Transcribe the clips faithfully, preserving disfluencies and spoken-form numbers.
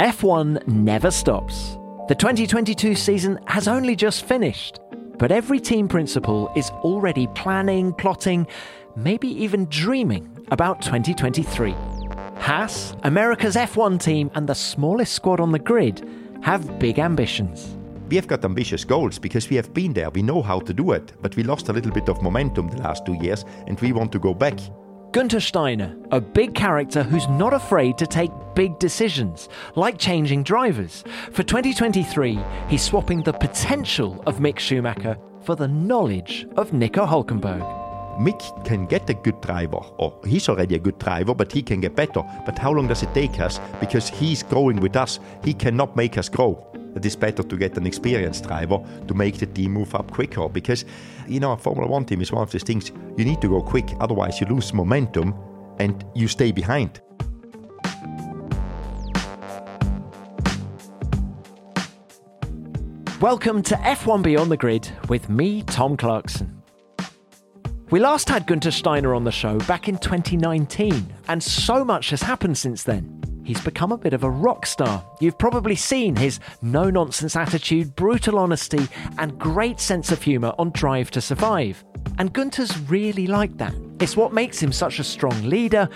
F one never stops. The twenty twenty-two season has only just finished, but every team principal is already planning, plotting, maybe even dreaming about twenty twenty-three. Haas, America's F one team and the smallest squad on the grid, have big ambitions. We have got ambitious goals because we have been there, we know how to do it, but we lost a little bit of momentum the last two years and we want to go back. Guenther Steiner, a big character who's not afraid to take big decisions, like changing drivers. For twenty twenty-three, he's swapping the potential of Mick Schumacher for the knowledge of Nico Hülkenberg. Mick can get a good driver, or he's already a good driver, but he can get better. But how long does it take us? Because he's growing with us. He cannot make us grow. It is better to get an experienced driver to make the team move up quicker. Because, you know, a Formula One team is one of these things. You need to go quick, otherwise you lose momentum and you stay behind. Welcome to F one Beyond the Grid with me, Tom Clarkson. We last had Guenther Steiner on the show back in twenty nineteen, and so much has happened since then. He's become a bit of a rock star. You've probably seen his no-nonsense attitude, brutal honesty, and great sense of humour on Drive to Survive. And Guenther's really like that. It's what makes him such a strong leader,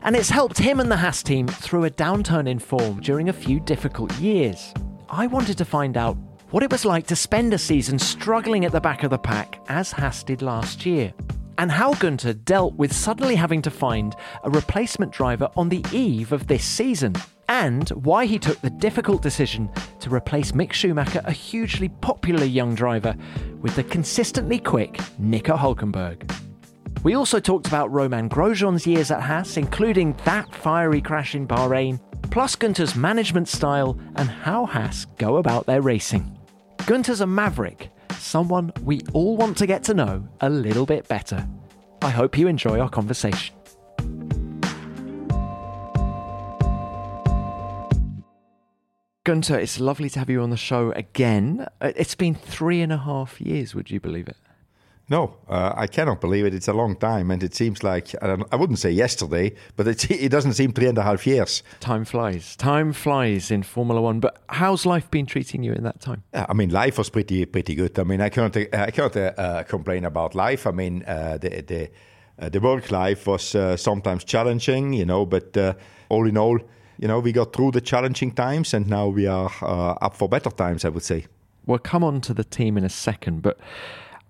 and it's helped him and the Haas team through a downturn in form during a few difficult years. I wanted to find out what it was like to spend a season struggling at the back of the pack, as Haas did last year, and how Guenther dealt with suddenly having to find a replacement driver on the eve of this season, and why he took the difficult decision to replace Mick Schumacher, a hugely popular young driver, with the consistently quick Nico Hülkenberg. We also talked about Roman Grosjean's years at Haas, including that fiery crash in Bahrain, plus Guenther's management style and how Haas go about their racing. Guenther's a maverick, someone we all want to get to know a little bit better. I hope you enjoy our conversation. Guenther, it's lovely to have you on the show again. It's been three and a half years, would you believe it? No, uh, I cannot believe it. It's a long time, and it seems like, I, don't, I wouldn't say yesterday, but it, it doesn't seem three and a half years. Time flies. Time flies in Formula One. But how's life been treating you in that time? I mean, life was pretty pretty good. I mean, I can't, I can't uh, uh, complain about life. I mean, uh, the, the, uh, the work life was uh, sometimes challenging, you know, but uh, all in all, you know, we got through the challenging times, and now we are uh, up for better times, I would say. We'll come on to the team in a second, but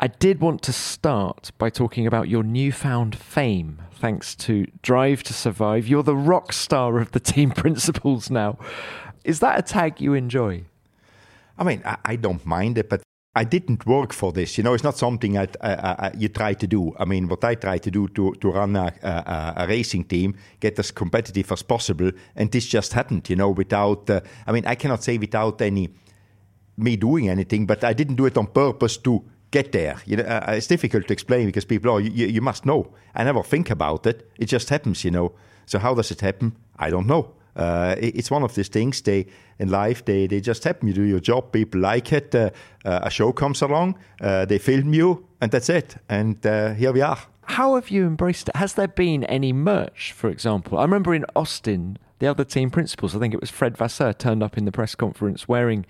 I did want to start by talking about your newfound fame, thanks to Drive to Survive. You're the rock star of the team principals now. Is that a tag you enjoy? I mean, I, I don't mind it, but I didn't work for this. You know, it's not something I, I, I, you try to do. I mean, what I try to do to, to run a, a, a racing team, get as competitive as possible, and this just happened, you know, without, uh, I mean, I cannot say without any, me doing anything, but I didn't do it on purpose to get there. You know, uh, it's difficult to explain because people, oh, you, you must know. I never think about it. It just happens, you know. So how does it happen? I don't know. Uh, it, it's one of these things. They in life, they, they just happen. You do your job. People like it. Uh, uh, a show comes along. Uh, they film you, and that's it. And uh, here we are. How have you embraced it? Has there been any merch, for example? I remember in Austin, the other team principals, I think it was Fred Vasseur, turned up in the press conference wearing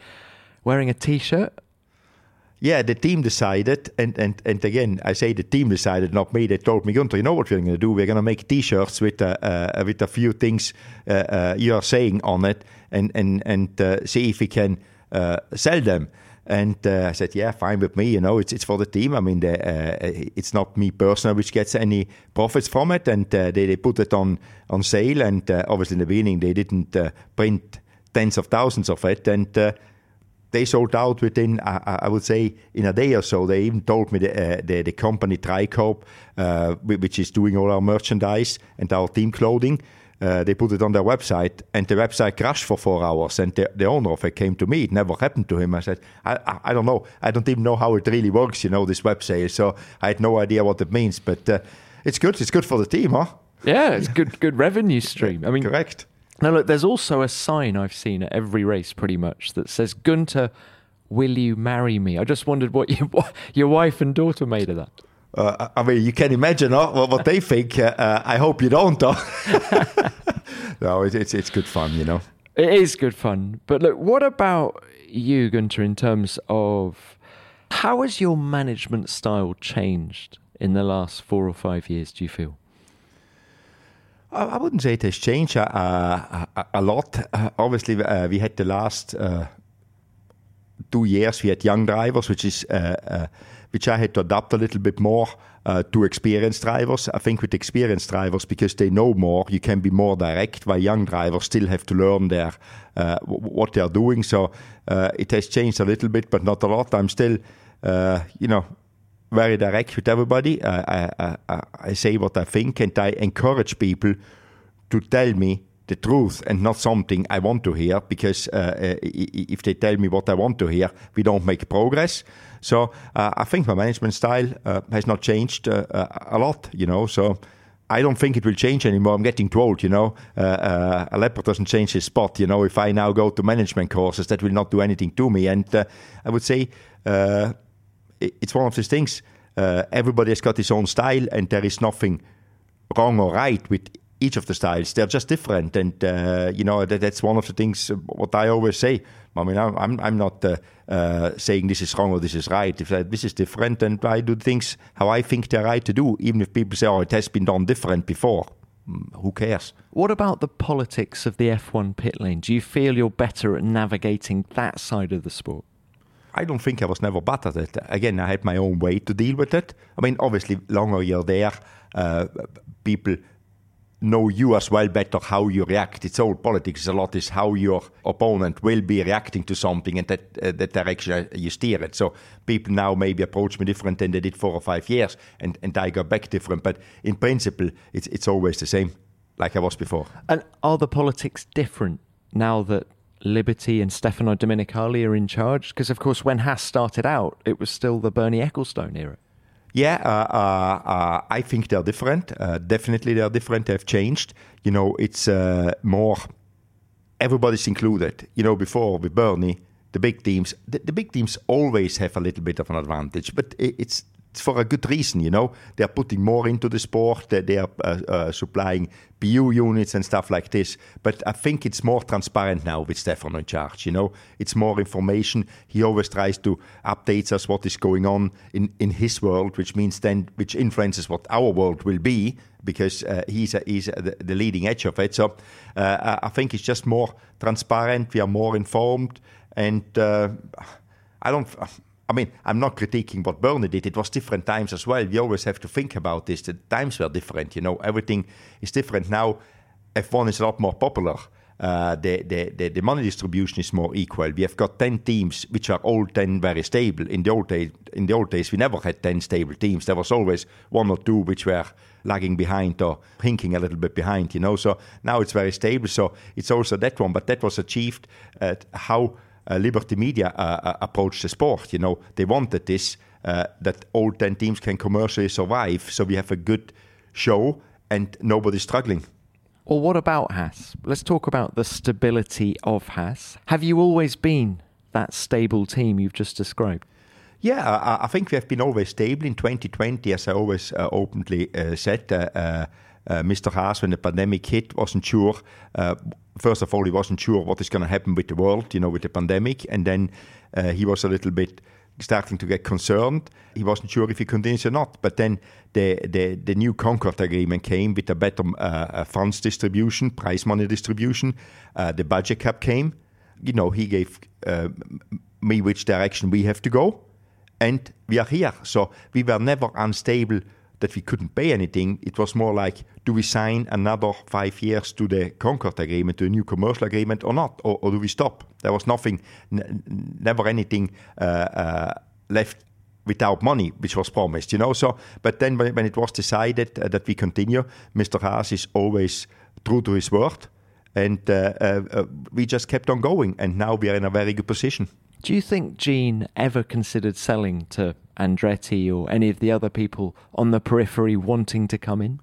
wearing a T-shirt. Yeah, the team decided, and, and, and again, I say the team decided, not me. They told me, Guenther, you know what we're going to do? We're going to make T-shirts with uh, uh, with a few things uh, uh, you are saying on it, and and and uh, see if we can uh, sell them. And uh, I said, yeah, fine with me. You know, it's it's for the team. I mean, the, uh, it's not me personally which gets any profits from it. And uh, they they put it on on sale. And uh, obviously in the beginning they didn't uh, print tens of thousands of it. And uh, they sold out within, I, I would say, in a day or so. They even told me the uh, the, the company Tricorp, uh, which is doing all our merchandise and our team clothing, uh, they put it on their website, and the website crashed for four hours. And the, the owner of it came to me. It never happened to him. I said, I, I, I don't know. I don't even know how it really works, you know, this web sale. So I had no idea what it means. But uh, it's good. It's good for the team, huh? Yeah, it's good good revenue stream. I mean, correct. Now, look, there's also a sign I've seen at every race pretty much that says, Guenther, will you marry me? I just wondered what, you, what your wife and daughter made of that. Uh, I mean, you can imagine huh, what, what they think. Uh, I hope you don't. Huh? No, it, it's it's good fun, you know. It is good fun. But look, what about you, Guenther, in terms of how has your management style changed in the last four or five years, do you feel? I wouldn't say it has changed uh, a, a lot. Uh, obviously, uh, we had the last uh, two years, we had young drivers, which is uh, uh, which I had to adapt a little bit more uh, to experienced drivers. I think with experienced drivers, because they know more, you can be more direct, while young drivers still have to learn their uh, what they are doing. So uh, it has changed a little bit, but not a lot. I'm still, uh, you know, very direct with everybody. I, I, I, I say what I think, and I encourage people to tell me the truth and not something I want to hear, because uh, if they tell me what I want to hear, we don't make progress. So uh, I think my management style uh, has not changed uh, a lot, you know, so I don't think it will change anymore. I'm getting too old, you know. Uh, uh, a leopard doesn't change his spot, you know. If I now go to management courses, that will not do anything to me. And uh, I would say... Uh, it's one of these things. Uh, everybody has got his own style, and there is nothing wrong or right with each of the styles. They're just different, and uh, you know that, that's one of the things. Uh, what I always say. I mean, I'm I'm not uh, uh, saying this is wrong or this is right. If I, this is different, and I do things how I think they're right to do, even if people say, "Oh, it has been done different before." Who cares? What about the politics of the F one pit lane? Do you feel you're better at navigating that side of the sport? I don't think I was never bad at it. Again, I had my own way to deal with it. I mean, obviously, longer you're there, uh, people know you as well better how you react. It's all politics a lot, is how your opponent will be reacting to something and that, uh, that direction you steer it. So people now maybe approach me different than they did four or five years, and, and I got back different. But in principle, it's, it's always the same, like I was before. And are the politics different now that Liberty and Stefano Domenicali are in charge? Because, of course, when Haas started out, it was still the Bernie Ecclestone era. Yeah, uh, uh, uh, I think they're different. Uh, definitely they're different. They've changed. You know, it's uh, more... Everybody's included. You know, before with Bernie, the big teams... The, the big teams always have a little bit of an advantage, but it, it's... for a good reason, you know. They're putting more into the sport. They are uh, uh, supplying P U units and stuff like this. But I think it's more transparent now with Stefano in charge, you know. It's more information. He always tries to update us what is going on in, in his world, which means then, which influences what our world will be, because uh, he's, a, he's a, the, the leading edge of it. So uh, I think it's just more transparent. We are more informed. And uh, I don't... I mean, I'm not critiquing what Bernie did. It was different times as well. We always have to think about this. The times were different, you know. Everything is different now. F one is a lot more popular. Uh, the, the, the, the money distribution is more equal. We have got ten teams, which are all ten very stable. In the old days, in the old days, we never had ten stable teams. There was always one or two which were lagging behind or hinking a little bit behind, you know. So now it's very stable. So it's also that one. But that was achieved at how... Uh, Liberty Media uh, uh, approached the sport. You know, they wanted this, uh, that all ten teams can commercially survive, so we have a good show and nobody's struggling. Well, what about Haas? Let's talk about the stability of Haas. Have you always been that stable team you've just described? Yeah, I, I think we have been always stable. In twenty twenty, as I always uh, openly uh, said, uh, uh, Uh, Mister Haas, when the pandemic hit, wasn't sure. Uh, first of all, he wasn't sure what is going to happen with the world, you know, with the pandemic. And then uh, he was a little bit starting to get concerned. He wasn't sure if he continues or not. But then the the, the new Concord Agreement came with a better uh, funds distribution, prize money distribution. Uh, the budget cap came. You know, he gave uh, me which direction we have to go. And we are here. So we were never unstable that we couldn't pay anything. It was more like, do we sign another five years to the Concord Agreement, to a new commercial agreement or not? Or, or do we stop? There was nothing, n- never anything uh, uh, left without money, which was promised, you know. So, but then when, when it was decided uh, that we continue, Mister Haas is always true to his word. And uh, uh, uh, we just kept on going. And now we are in a very good position. Do you think Jean ever considered selling to Andretti or any of the other people on the periphery wanting to come in?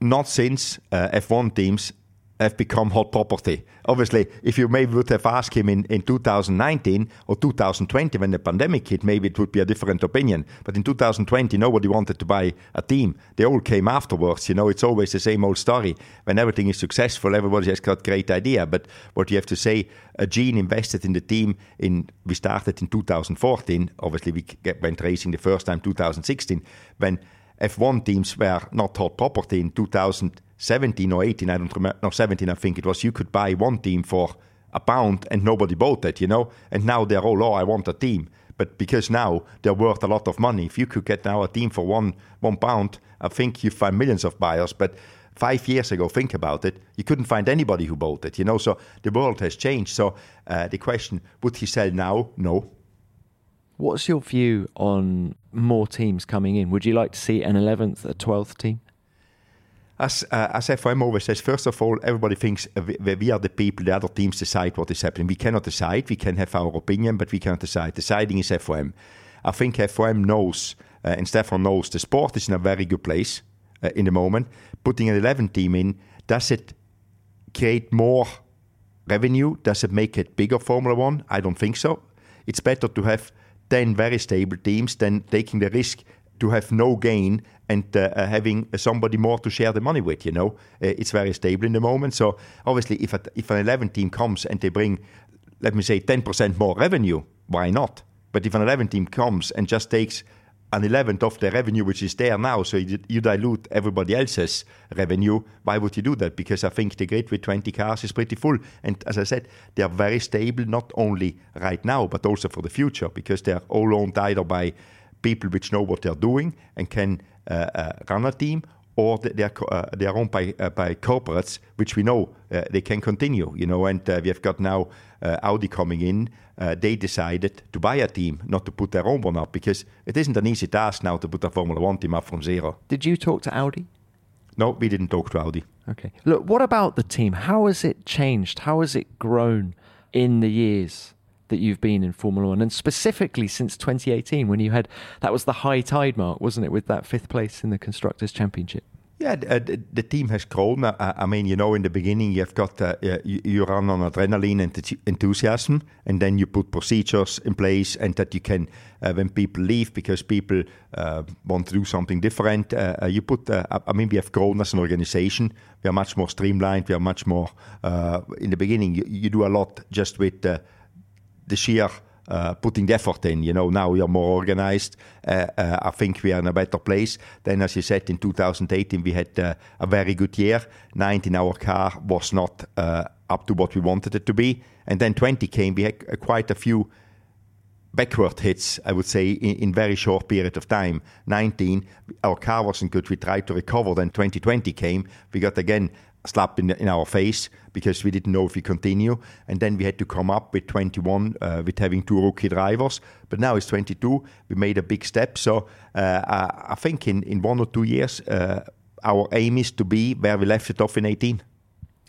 Not since uh, F one teams have become hot property. Obviously, if you maybe would have asked him in, in two thousand nineteen or two thousand twenty when the pandemic hit, maybe it would be a different opinion. But in two thousand twenty, nobody wanted to buy a team. They all came afterwards. You know, it's always the same old story. When everything is successful, everybody has got a great idea. But what you have to say, Jean invested in the team. In we started in two thousand fourteen. Obviously, we went racing the first time two thousand sixteen when F one teams were not hot property in two thousand seventeen or eighteen, I don't remember, no, seventeen I think it was, you could buy one team for a pound and nobody bought it, you know, and now they're all, oh, I want a team. But because now they're worth a lot of money, if you could get now a team for one one pound, I think you find millions of buyers. But five years ago, think about it, you couldn't find anybody who bought it, you know, so the world has changed. So uh, the question, would he sell now? No. What's your view on more teams coming in? Would you like to see an eleventh, a twelfth team? As uh, as F O M always says, first of all, everybody thinks we, we are the people, the other teams decide what is happening. We cannot decide. We can have our opinion, but we cannot decide. Deciding is F O M. I think F O M knows, uh, and Stefan knows, the sport is in a very good place uh, in the moment. Putting an eleven team in, does it create more revenue? Does it make it bigger Formula One? I don't think so. It's better to have ten very stable teams than taking the risk to have no gain and uh, having somebody more to share the money with, you know. Uh, it's very stable in the moment. So obviously, if a, if an eleven team comes and they bring, let me say, ten percent more revenue, why not? But if an eleven team comes and just takes an eleventh of the revenue which is there now, so you, you dilute everybody else's revenue, why would you do that? Because I think the grid with twenty cars is pretty full. And as I said, they are very stable, not only right now, but also for the future, because they are all owned either by people which know what they're doing and can uh, uh, run a team, or they are, uh, they are owned by, uh, by corporates, which we know uh, they can continue, you know, and uh, we have got now uh, Audi coming in. Uh, they decided to buy a team, not to put their own one up, because it isn't an easy task now to put a Formula One team up from zero. Did you talk to Audi? No, we didn't talk to Audi. Okay. Look, what about the team? How has it changed? How has it grown in the years that you've been in Formula One, and specifically since twenty eighteen when you had, that was the high tide mark, wasn't it, with that fifth place in the Constructors' Championship? Yeah, the, the team has grown. I, I mean, you know, in the beginning you've got, uh, you, you run on adrenaline and enthusiasm, and then you put procedures in place, and that you can, uh, when people leave because people uh, want to do something different, uh, you put, uh, I mean, we have grown as an organization. We are much more streamlined. We are much more, uh, in the beginning, you, you do a lot just with uh, the sheer uh, putting the effort in, you know. Now we are more organized. Uh, uh, I think we are in a better place. Then, as you said, in two thousand eighteen, we had uh, a very good year. nineteen, our car was not uh, up to what we wanted it to be. And then twenty came. We had uh, quite a few backward hits, I would say, in, in very short period of time. nineteen, our car wasn't good. We tried to recover. Then twenty twenty came. We got, again, slap in, in our face because we didn't know if we continue, and then we had to come up with twenty-one uh, with having two rookie drivers. But now it's twenty-two. We made a big step. So uh, I, I think in, in one or two years, uh, our aim is to be where we left it off in eighteen.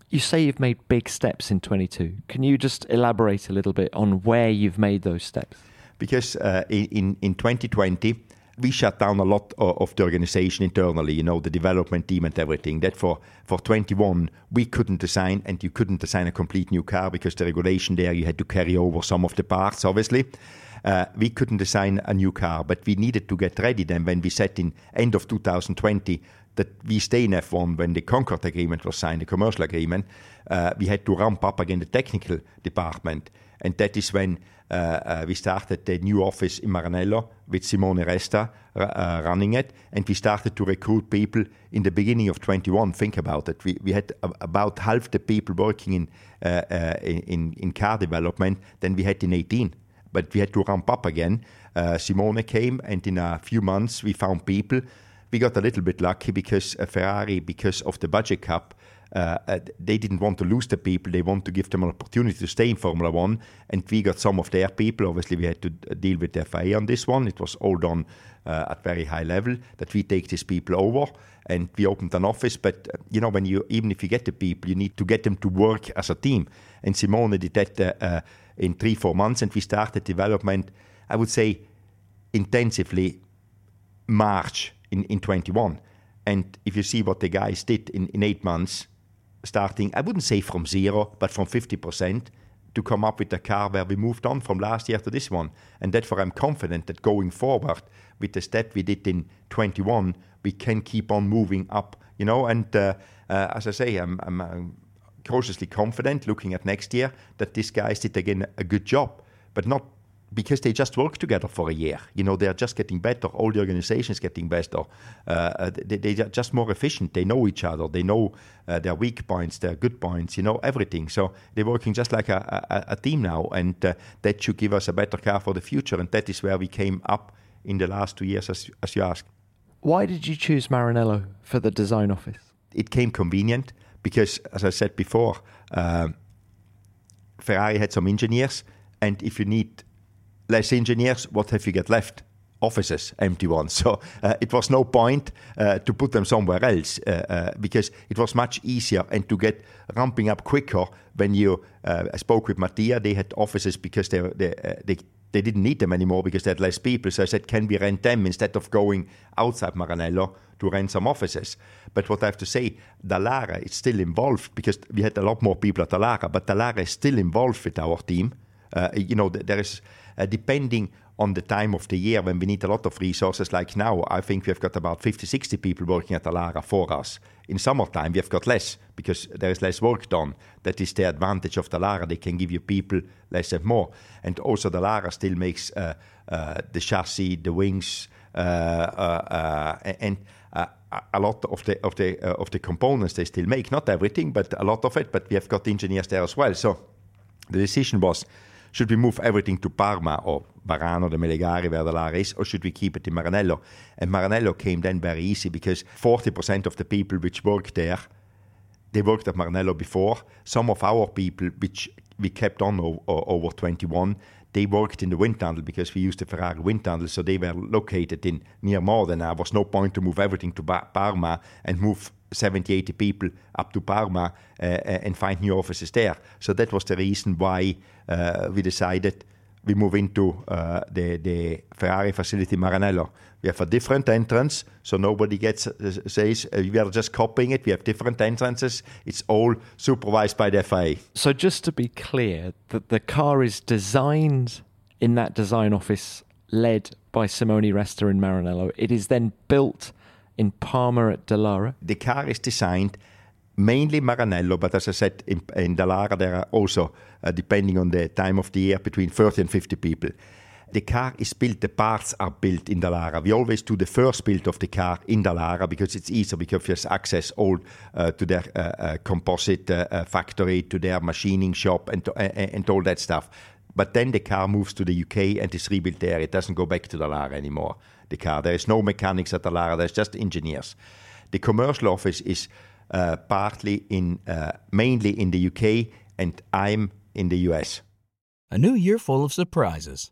You say you've made big steps in twenty-two. Can you just elaborate a little bit on where you've made those steps? Because uh, in in twenty twenty. We shut down a lot of the organization internally, you know, the development team and everything. That for, for twenty-one, we couldn't design, and you couldn't design a complete new car because the regulation there, you had to carry over some of the parts, obviously. Uh, we couldn't design a new car, but we needed to get ready then when we set in end of two thousand twenty that we stay in F one when the Concord Agreement was signed, the commercial agreement. Uh, we had to ramp up again the technical department. And that is when uh, uh, we started the new office in Maranello with Simone Resta uh, uh, running it. And we started to recruit people in the beginning of twenty-one. Think about it. We, we had a, about half the people working in, uh, uh, in, in car development than we had in eighteen. But we had to ramp up again. Uh, Simone came, and in a few months we found people. we got a little bit lucky because uh, Ferrari, because of the budget cap, uh, uh, they didn't want to lose the people. They want to give them an opportunity to stay in Formula One. And we got some of their people. Obviously, we had to deal with the F I A on this one. It was all done uh, at very high level that we take these people over. And we opened an office, but uh, you know, when you even if you get the people, you need to get them to work as a team. And Simone did that uh, uh, in three, four months, and we started development, I would say, intensively March in, in twenty-one. And if you see what the guys did in, in eight months, starting, I wouldn't say from zero, but from fifty percent, to come up with a car where we moved on from last year to this one. And therefore, I'm confident that going forward with the step we did in twenty-one, we can keep on moving up, you know, and uh, uh, as I say, I'm, I'm, I'm cautiously confident looking at next year that these guys did again a good job, but not because they just worked together for a year. You know, they're just getting better. All the organizations getting better. Uh, they, they're just more efficient. They know each other. They know uh, their weak points, their good points, you know, everything. So they're working just like a, a, a team now, and uh, that should give us a better car for the future. And that is where we came up in the last two years, as, as you asked. Why did you choose Maranello for the design office? It came convenient because, as I said before, uh, Ferrari had some engineers, and if you need less engineers, what have you got left? Offices, empty ones. So uh, it was no point uh, to put them somewhere else uh, uh, because it was much easier and to get ramping up quicker when you uh, I spoke with Mattia. They had offices because they they, uh, they They didn't need them anymore because they had less people. So I said, can we rent them instead of going outside Maranello to rent some offices? But what I have to say, Dallara is still involved because we had a lot more people at Dallara, but Dallara is still involved with our team. Uh, you know, there is, uh, depending on the time of the year when we need a lot of resources, like now, I think we've got about fifty, sixty people working at Dallara for us. In summertime, we've got less because there is less work done. That is the advantage of Dallara. They can give you people less and more. And also Dallara still makes uh, uh, the chassis, the wings, uh, uh, uh, and uh, a lot of the of the uh, of the components they still make. Not everything, but a lot of it. But we have got engineers there as well. So the decision was, should we move everything to Parma or Bahrain or the Melegari where Dallara is, or should we keep it in Maranello? And Maranello came then very easy because forty percent of the people which work there, they worked at Maranello before. Some of our people, which we kept on o- o- over twenty-one, they worked in the wind tunnel because we used the Ferrari wind tunnel, so they were located in near Modena. There was no point to move everything to ba- Parma and move seventy, eighty people up to Parma uh, and find new offices there. So that was the reason why uh, we decided we move into uh, the, the Ferrari facility Maranello. We have a different entrance, so nobody gets uh, says uh, we are just copying it. We have different entrances. It's all supervised by the F I A. So just to be clear, that the car is designed in that design office led by Simone Resta in Maranello. It is then built in Parma at Dallara. The car is designed mainly Maranello, but as I said, in, in Dallara there are also, uh, depending on the time of the year, between thirty and fifty people. The car is built, the parts are built in Dallara. We always do the first build of the car in Dallara because it's easier, because there's access all uh, to their uh, uh, composite uh, uh, factory, to their machining shop and, to, uh, and all that stuff. But then the car moves to the U K and is rebuilt there. It doesn't go back to Dallara anymore, the car. There is no mechanics at Dallara, there's just engineers. The commercial office is uh, partly in, uh, mainly in the U K, and I'm in the U S. A new year full of surprises.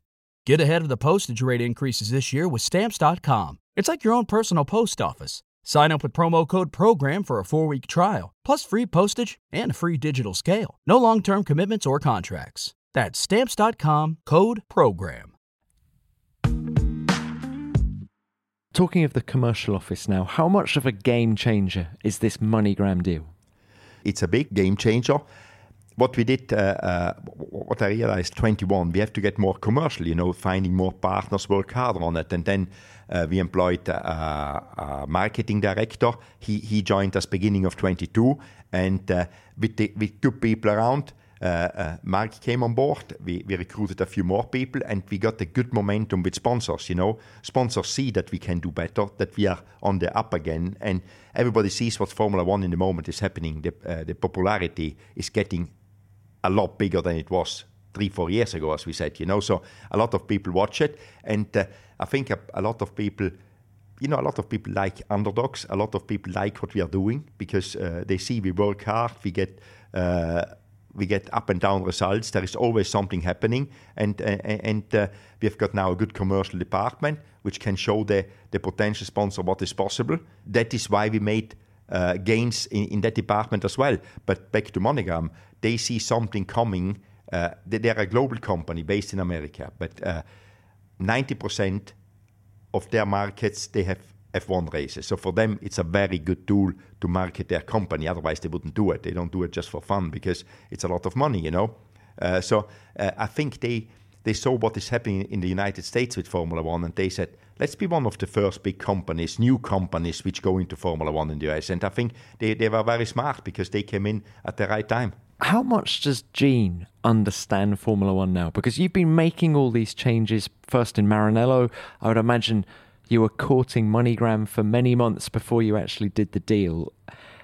Get ahead of the postage rate increases this year with Stamps dot com. It's like your own personal post office. Sign up with promo code PROGRAM for a four-week trial, plus free postage and a free digital scale. No long-term commitments or contracts. That's Stamps dot com, code PROGRAM. Talking of the commercial office now, how much of a game changer is this MoneyGram deal? It's a big game changer. What we did, uh, uh, what I realized, twenty-one, we have to get more commercial, you know, finding more partners, work harder on it. And then uh, we employed a, a marketing director. He he joined us beginning of twenty-two. And uh, with, the, with two people around, uh, uh, Mark came on board. We, we recruited a few more people and we got a good momentum with sponsors, you know. Sponsors see that we can do better, that we are on the up again. And everybody sees what Formula One in the moment is happening. The, uh, the popularity is getting a lot bigger than it was three, four years ago, as we said, you know. So a lot of people watch it. And uh, I think a, a lot of people, you know, a lot of people like underdogs. A lot of people like what we are doing because uh, they see we work hard. We get uh, we get up and down results. There is always something happening. And uh, and uh, we have got now a good commercial department, which can show the, the potential sponsor what is possible. That is why we made Uh, gains in, in that department as well. But back to MoneyGram, they see something coming. Uh, they, they're a global company based in America, but uh, ninety percent of their markets, they have F one races. So for them, it's a very good tool to market their company. Otherwise, they wouldn't do it. They don't do it just for fun because it's a lot of money, you know. Uh, so uh, I think they, they saw what is happening in the United States with Formula One, and they said, let's be one of the first big companies, new companies, which go into Formula One in the U S. And I think they, they were very smart because they came in at the right time. How much does Jean understand Formula One now? Because you've been making all these changes, first in Maranello. I would imagine you were courting MoneyGram for many months before you actually did the deal.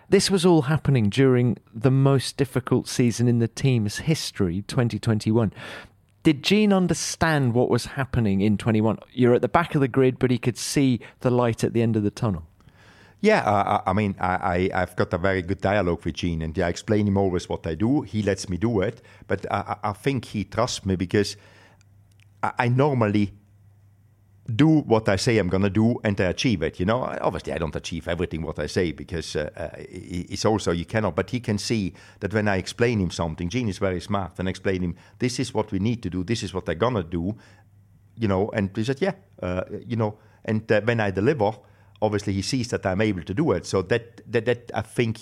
This was all happening during the most difficult season in the team's history, twenty twenty-one. Did Jean understand what was happening in twenty-one? You're at the back of the grid, but he could see the light at the end of the tunnel. Yeah, uh, I mean, I, I, I've got a very good dialogue with Jean, and I explain him always what I do. He lets me do it, but I, I think he trusts me because I, I normally do what I say I'm going to do and I achieve it. You know, obviously I don't achieve everything what I say because uh, uh, it's also, you cannot, but he can see that when I explain him something, Jean is very smart, and I explain him, this is what we need to do, this is what I'm going to do, you know, and he said, yeah, uh, you know, and uh, when I deliver, obviously he sees that I'm able to do it. So that, that, that I think,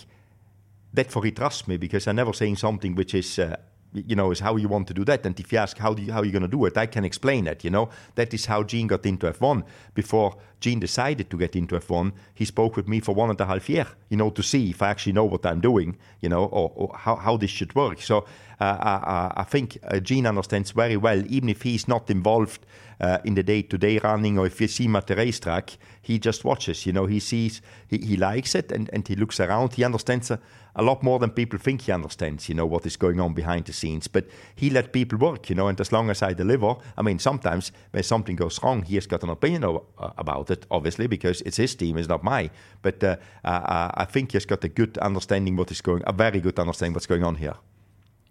that for he trusts me because I'm never saying something which is, uh, you know, is how you want to do that. And if you ask how do you, how you're going to do it, I can explain it, you know. That is how Jean got into F one. Before Jean decided to get into F one, he spoke with me for one and a half year, you know, to see if I actually know what I'm doing, you know, or, or how, how this should work. So uh, I, I think uh, Jean understands very well, even if he's not involved uh, in the day-to-day running, or if you see him at the racetrack, he just watches, you know, he sees, he, he likes it, and, and he looks around. He understands a, a lot more than people think he understands, you know, what is going on behind the scenes. But he let people work, you know, and as long as I deliver, I mean, sometimes when something goes wrong, he has got an opinion o- about it, obviously, because it's his team, it's not mine. But uh, I, I think he has got a good understanding what is going, a very good understanding what's going on here.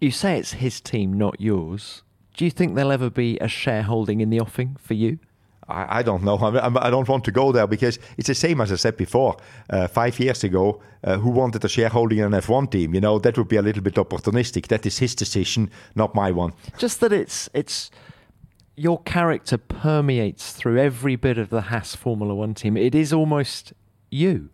You say it's his team, not yours. Do you think there'll ever be a shareholding in the offing for you? I, I don't know. I, I don't want to go there because it's the same as I said before. Uh, five years ago, uh, who wanted a shareholding in an F one team? You know, that would be a little bit opportunistic. That is his decision, not my one. Just that it's it's your character permeates through every bit of the Haas Formula One team. It is almost you.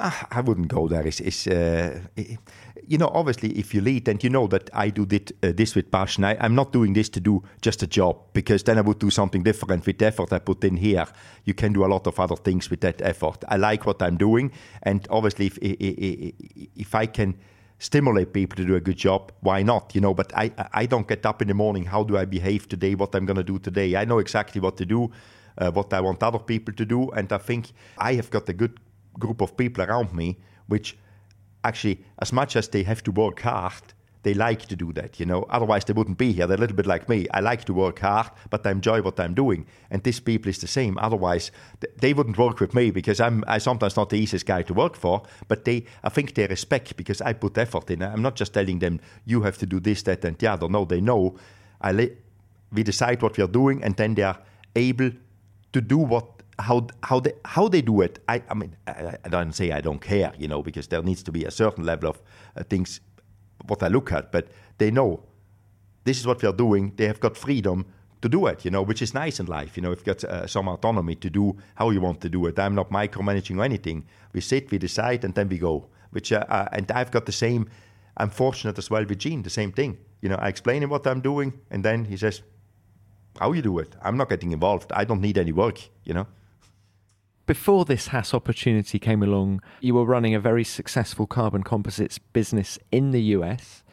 I wouldn't go there. It's, it's, uh, it, you know, obviously, if you lead, and you know that I do dit, uh, this with passion. I, I'm not doing this to do just a job, because then I would do something different with the effort I put in here. You can do a lot of other things with that effort. I like what I'm doing, and obviously, if, if, if I can stimulate people to do a good job, why not? You know, but I, I don't get up in the morning, how do I behave today, what I'm going to do today. I know exactly what to do, uh, what I want other people to do, and I think I have got a good group of people around me, which actually, as much as they have to work hard, they like to do that, you know. Otherwise, they wouldn't be here. They're a little bit like me. I like to work hard, but I enjoy what I'm doing. And these people is the same. Otherwise, th- they wouldn't work with me because I'm I sometimes not the easiest guy to work for. But they, I think they respect because I put effort in. I'm not just telling them, you have to do this, that, and the other. No, they know. I li- we decide what we are doing, and then they are able to do what how how they how they do it. I, I mean, I, I don't say I don't care, you know, because there needs to be a certain level of uh, things what I look at. But they know this is what we are doing. They have got freedom to do it, you know, which is nice in life. You know, you've got uh, some autonomy to do how you want to do it. I'm not micromanaging or anything. We sit, we decide, and then we go. Which uh, uh, and I've got the same. I'm fortunate as well with Jean, the same thing. You know, I explain him what I'm doing, and then he says, how you do it? I'm not getting involved. I don't need any work, you know. Before this Haas opportunity came along, you were running a very successful carbon composites business in the U S.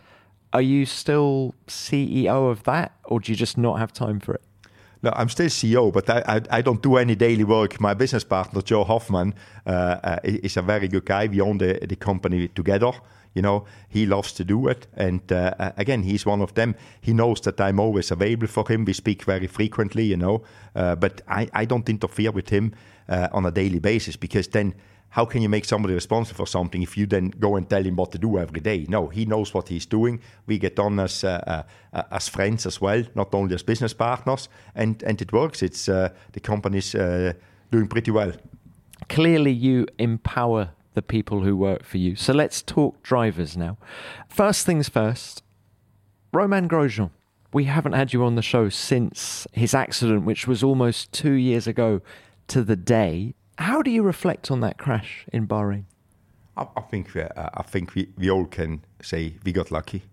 Are you still C E O of that, or do you just not have time for it? No, I'm still C E O, but I, I, I don't do any daily work. My business partner, Joe Hoffman, uh, uh, is a very good guy. We own the, the company together. You know, he loves to do it. And uh, again, he's one of them. He knows that I'm always available for him. We speak very frequently, you know. Uh, but I, I don't interfere with him uh, on a daily basis, because then how can you make somebody responsible for something if you then go and tell him what to do every day? No, he knows what he's doing. We get on as uh, uh, as friends as well, not only as business partners. And, and it works. It's uh, the company's uh, doing pretty well. Clearly, you empower the people who work for you. So let's talk drivers now. First things first, Roman Grosjean. We haven't had you on the show since his accident, which was almost two years ago to the day. How do you reflect on that crash in Bahrain? I, I think uh, I think we, we all can say we got lucky.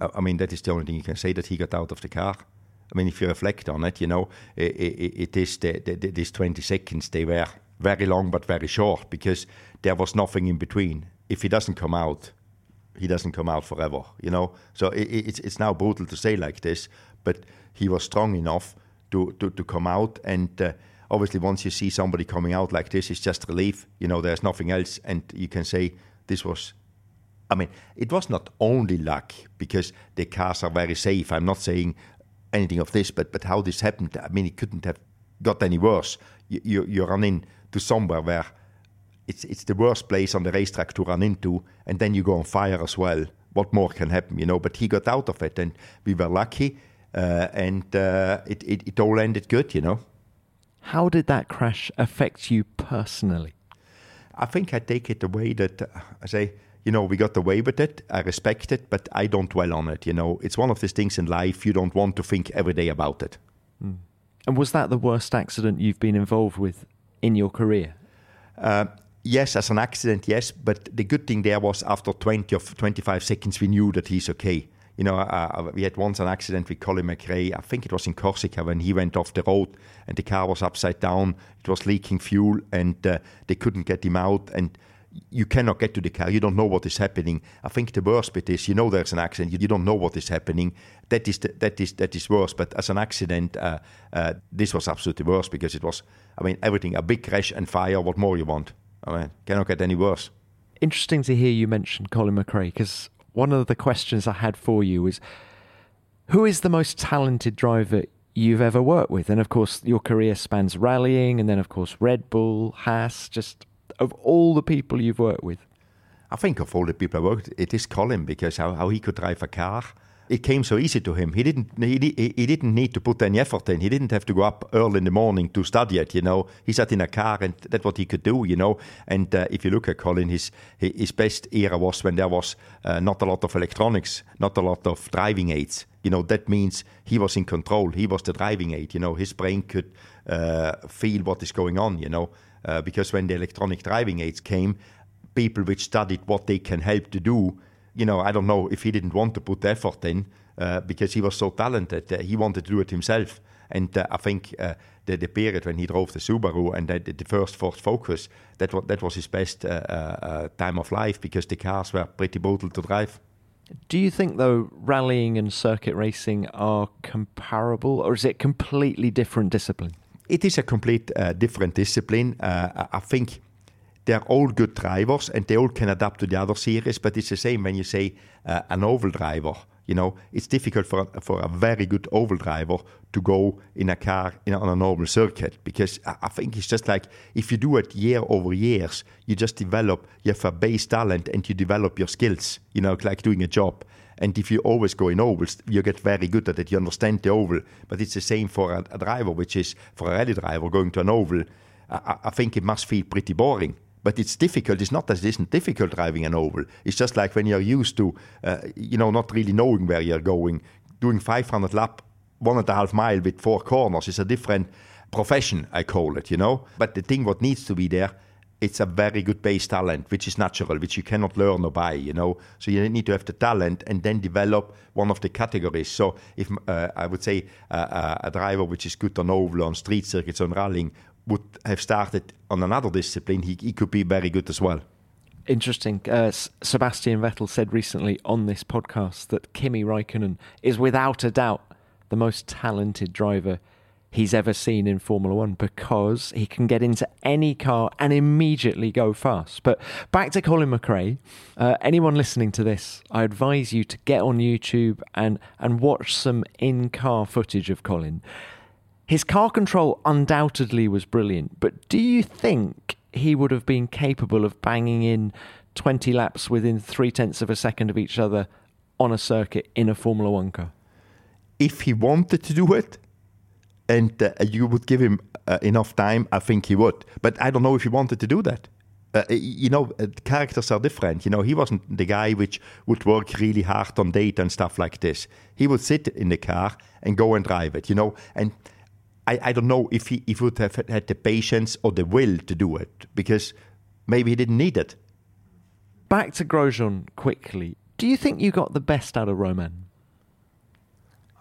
I, I mean, that is the only thing you can say, that he got out of the car. I mean, if you reflect on it, you know, it, it, it is the, the, the, these twenty seconds, they were very long but very short, because there was nothing in between. If he doesn't come out, he doesn't come out forever, you know. So it, it's it's now brutal to say like this, but he was strong enough to to, to come out. And uh, obviously, once you see somebody coming out like this, it's just relief. You know, there's nothing else, and you can say this was. I mean, it was not only luck, because the cars are very safe. I'm not saying anything of this, but but how this happened. I mean, it couldn't have got any worse. You you, you run in to somewhere where it's it's the worst place on the racetrack to run into, and then you go on fire as well. What more can happen, you know? But he got out of it, and we were lucky, uh, and uh, it, it, it all ended good, you know? How did that crash affect you personally? I think I take it the way that uh, I say, you know, we got away with it. I respect it, but I don't dwell on it, you know? It's one of these things in life, you don't want to think every day about it. Mm. And was that the worst accident you've been involved with in your career? Uh, yes, as an accident, yes. But the good thing there was, after twenty or twenty-five seconds, we knew that he's okay. You know, uh, we had once an accident with Colin McRae. I think it was in Corsica, when he went off the road and the car was upside down. It was leaking fuel, and uh, they couldn't get him out. And you cannot get to the car. You don't know what is happening. I think the worst bit is, you know, there's an accident. You don't know what is happening. That is the, that is that is worse. But as an accident, uh, uh, this was absolutely worse, because it was, I mean, everything, a big crash and fire. What more you want? I mean, cannot get any worse. Interesting to hear you mention Colin McRae, because one of the questions I had for you was, who is the most talented driver you've ever worked with? And of course, your career spans rallying, and then of course Red Bull, Haas, just. Of all the people you've worked with? I think of all the people I worked with, it is Colin, because how, how he could drive a car, it came so easy to him. He didn't he, he didn't need to put any effort in. He didn't have to go up early in the morning to study it, you know. He sat in a car, and that's what he could do, you know. And uh, if you look at Colin, his his best era was when there was uh, not a lot of electronics, not a lot of driving aids. You know, that means he was in control. He was the driving aid, you know. His brain could uh, feel what is going on, you know. Uh, because when the electronic driving aids came, people which studied what they can help to do, you know, I don't know if he didn't want to put the effort in, uh, because he was so talented. Uh, he wanted to do it himself. And uh, I think uh, the, the period when he drove the Subaru and the, the first Ford Focus, that, w- that was his best uh, uh, time of life, because the cars were pretty brutal to drive. Do you think, though, rallying and circuit racing are comparable, or is it completely different disciplines? It is a complete uh, different discipline. Uh, I think they're all good drivers, and they all can adapt to the other series. But it's the same when you say uh, an oval driver. You know, it's difficult for for a very good oval driver to go in a car in, on an oval circuit, because I think it's just like, if you do it year over years, you just develop. You have a base talent, and you develop your skills. You know, like doing a job. And if you always go in ovals, you get very good at it. You understand the oval. But it's the same for a, a driver, which is, for a rally driver, going to an oval. I, I think it must feel pretty boring. But it's difficult. It's not as isn't difficult driving an oval. It's just like when you're used to, uh, you know, not really knowing where you're going, doing five hundred lap, one and a half mile with four corners. It's a different profession, I call it, you know. But the thing what needs to be there, it's a very good base talent, which is natural, which you cannot learn or buy, you know. So you need to have the talent and then develop one of the categories. So if uh, I would say uh, a driver which is good on oval, on street circuits, on rallying, would have started on another discipline, he, he could be very good as well. Interesting. Uh, Sebastian Vettel said recently on this podcast that Kimi Räikkönen is without a doubt the most talented driver he's ever seen in Formula One, because he can get into any car and immediately go fast. But back to Colin McRae. Uh, anyone listening to this, I advise you to get on YouTube and, and watch some in-car footage of Colin. His car control undoubtedly was brilliant, but do you think he would have been capable of banging in twenty laps within three-tenths of a second of each other on a circuit in a Formula One car? If he wanted to do it, and uh, you would give him uh, enough time, I think he would. But I don't know if he wanted to do that. Uh, you know, uh, characters are different. You know, he wasn't the guy which would work really hard on data and stuff like this. He would sit in the car and go and drive it, you know, and... I, I don't know if he, if he would have had the patience or the will to do it, because maybe he didn't need it. Back to Grosjean quickly. Do you think you got the best out of Roman?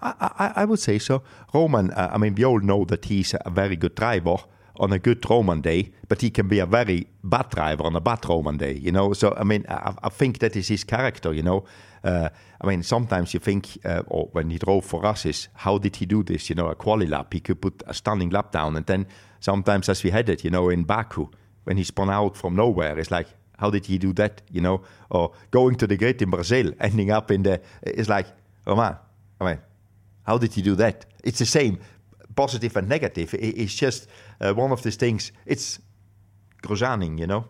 I, I, I would say so. Roman, uh, I mean, we all know that he's a very good driver on a good Roman day, but he can be a very bad driver on a bad Roman day, you know. So, I mean, I, I think that is his character, you know. Uh, I mean, sometimes you think, uh, or when he drove for us, is how did he do this, you know, a quali lap? He could put a stunning lap down. And then sometimes, as we had it, you know, in Baku, when he spun out from nowhere, it's like, how did he do that, you know? Or going to the grid in Brazil, ending up in the, it's like, oh man, I mean, how did he do that? It's the same. Positive and negative. It's just uh, one of these things. It's Grosjeaning, you know.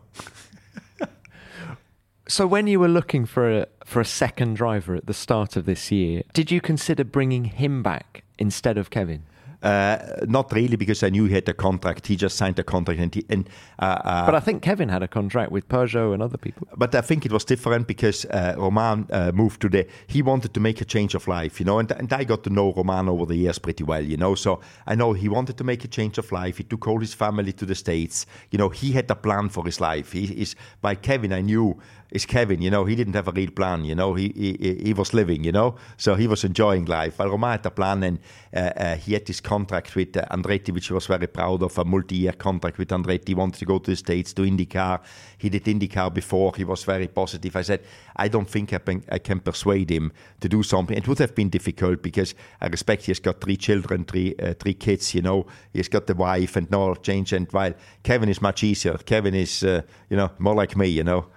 So when you were looking for a, for a second driver at the start of this year, did you consider bringing him back instead of Kevin? Uh, not really, because I knew he had a contract. He just signed a contract, and, he, and uh, uh, but I think Kevin had a contract with Peugeot and other people. But I think it was different because uh, Roman uh, moved to the. He wanted to make a change of life, you know. And, and I got to know Roman over the years pretty well, you know. So I know he wanted to make a change of life. He took all his family to the States. You know, he had a plan for his life. He is by Kevin. I knew is Kevin. You know, he didn't have a real plan. You know, he he, he was living. You know, so he was enjoying life. While Roman had a plan, and uh, uh, he had his contract with uh, Andretti, which he was very proud of, a multi-year contract with Andretti. He wanted to go to the States, to IndyCar. He did IndyCar before. He was very positive. I said, I don't think I, been, I can persuade him to do something. It would have been difficult because I respect he has got three children, three uh, three kids, you know. He's got the wife and no change. And while Kevin is much easier, Kevin is, uh, you know, more like me, you know.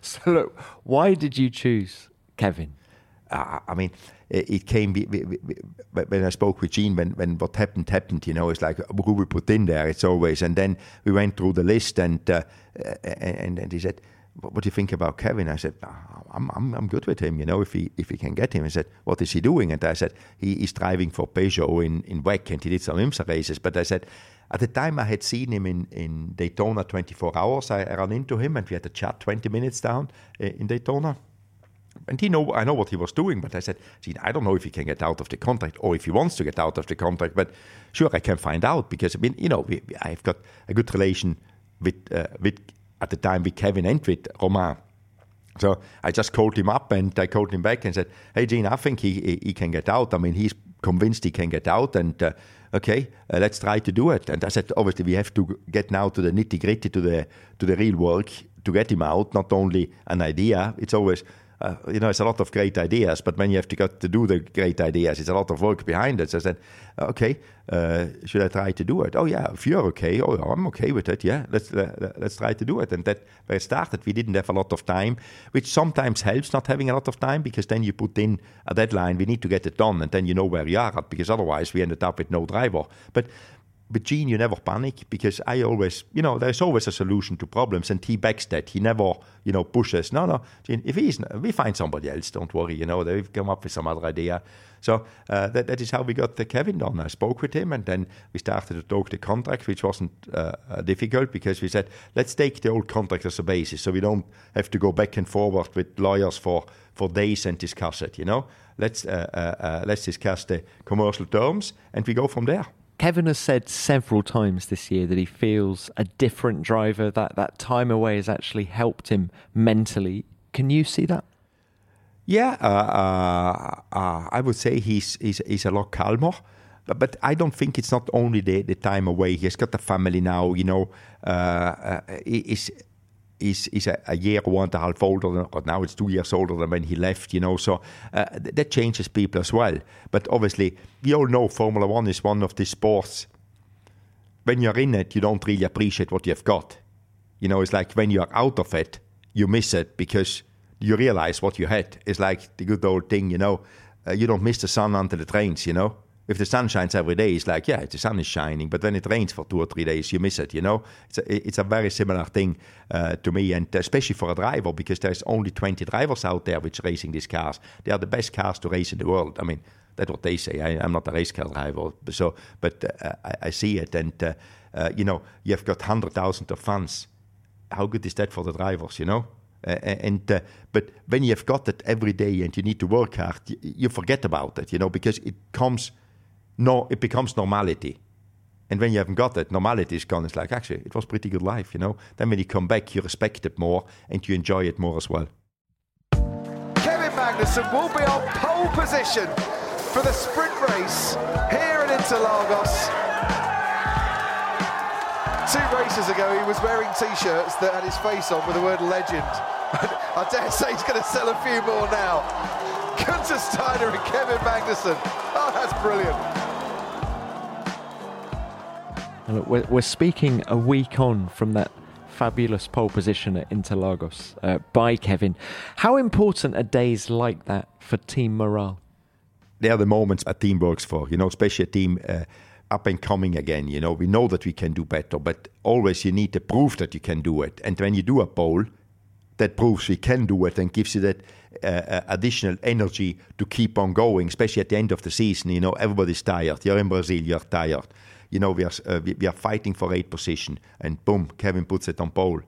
So look, why did you choose Kevin? Uh, I mean... It came when I spoke with Jean, when, when what happened, happened, you know, it's like who we put in there, it's always. And then we went through the list and uh, and, and he said, what do you think about Kevin? I said, I'm, I'm I'm good with him, you know, if he if he can get him. He said, what is he doing? And I said, he is driving for Peugeot in, in W E C, and he did some IMSA races. But I said, at the time I had seen him in, in Daytona twenty-four hours. I ran into him and we had a chat twenty minutes down in Daytona. And he know, I know what he was doing, but I said, Gene, I don't know if he can get out of the contract or if he wants to get out of the contract, but sure, I can find out because, I mean, you know, we, we, I've got a good relation with, uh, with, at the time, with Kevin and with Romain. So I just called him up and I called him back and said, hey, Gene, I think he, he, he can get out. I mean, he's convinced he can get out and, uh, okay, uh, let's try to do it. And I said, obviously, we have to get now to the nitty-gritty, to the to the real work to get him out, not only an idea. It's always... Uh, you know, it's a lot of great ideas, but when you have to get to do the great ideas, it's a lot of work behind it. So I said, okay, uh, should I try to do it? Oh yeah, if you're okay, oh I'm okay with it. Yeah, let's uh, let's try to do it. And that where it started, we didn't have a lot of time, which sometimes helps not having a lot of time because then you put in a deadline. We need to get it done, and then you know where you are at because otherwise we ended up with no driver. But But Jean, you never panic, because I always, you know, there's always a solution to problems, and he backs that. He never, you know, pushes. No, no, Jean, if he's, we find somebody else, don't worry, you know, they've come up with some other idea. So uh, that that is how we got the Kevin done. I spoke with him, and then we started to talk the contract, which wasn't uh, difficult, because we said, let's take the old contract as a basis, so we don't have to go back and forward with lawyers for, for days and discuss it, you know. Let's, uh, uh, uh, let's discuss the commercial terms, and we go from there. Kevin has said several times this year that he feels a different driver, that that time away has actually helped him mentally. Can you see that? Yeah, uh, uh, uh, I would say he's, he's, he's a lot calmer. But, but I don't think it's not only the, the time away. He's got a family now, you know. Uh, uh, he's, he's, he's a, a year, one and a half older, than, or now it's two years older than when he left, you know. So uh, th- that changes people as well. But obviously, we all know Formula One is one of the sports. When you're in it, you don't really appreciate what you've got. You know, it's like when you're out of it, you miss it, because you realize what you had. It's like the good old thing, you know, uh, you don't miss the sun until it rains, you know. If the sun shines every day, it's like, yeah, the sun is shining. But when it rains for two or three days, you miss it, you know. It's a, it's a very similar thing uh, to me, and especially for a driver, because there's only twenty drivers out there which are racing these cars. They are the best cars to race in the world. I mean, that's what they say. I, I'm not a race car driver, so but uh, I, I see it. And, uh, uh, you know, you've got one hundred thousand of fans. How good is that for the drivers, you know? Uh, and uh, but when you've got it every day and you need to work hard, you, you forget about it, you know, because it comes, no, it becomes normality. And when you haven't got it, normality is gone. It's like, actually, it was pretty good life, you know. Then when you come back, you respect it more and you enjoy it more as well. Kevin Magnussen will be on pole position for the sprint race here in Interlagos. Two races ago, he was wearing T-shirts that had his face on with the word legend. I dare say he's going to sell a few more now. Guenther Steiner and Kevin Magnussen. Oh, that's brilliant. And look, we're, we're speaking a week on from that fabulous pole position at Interlagos uh, by Kevin. How important are days like that for team morale? They are the moments a team works for, you know, especially a team... Uh, up and coming again, you know, we know that we can do better, but always you need the proof that you can do it. And when you do a poll, that proves we can do it and gives you that uh, additional energy to keep on going, especially at the end of the season. You know, everybody's tired. You're in Brazil, you're tired. You know, we are uh, we, we are fighting for eighth position, and boom, Kevin puts it on pole.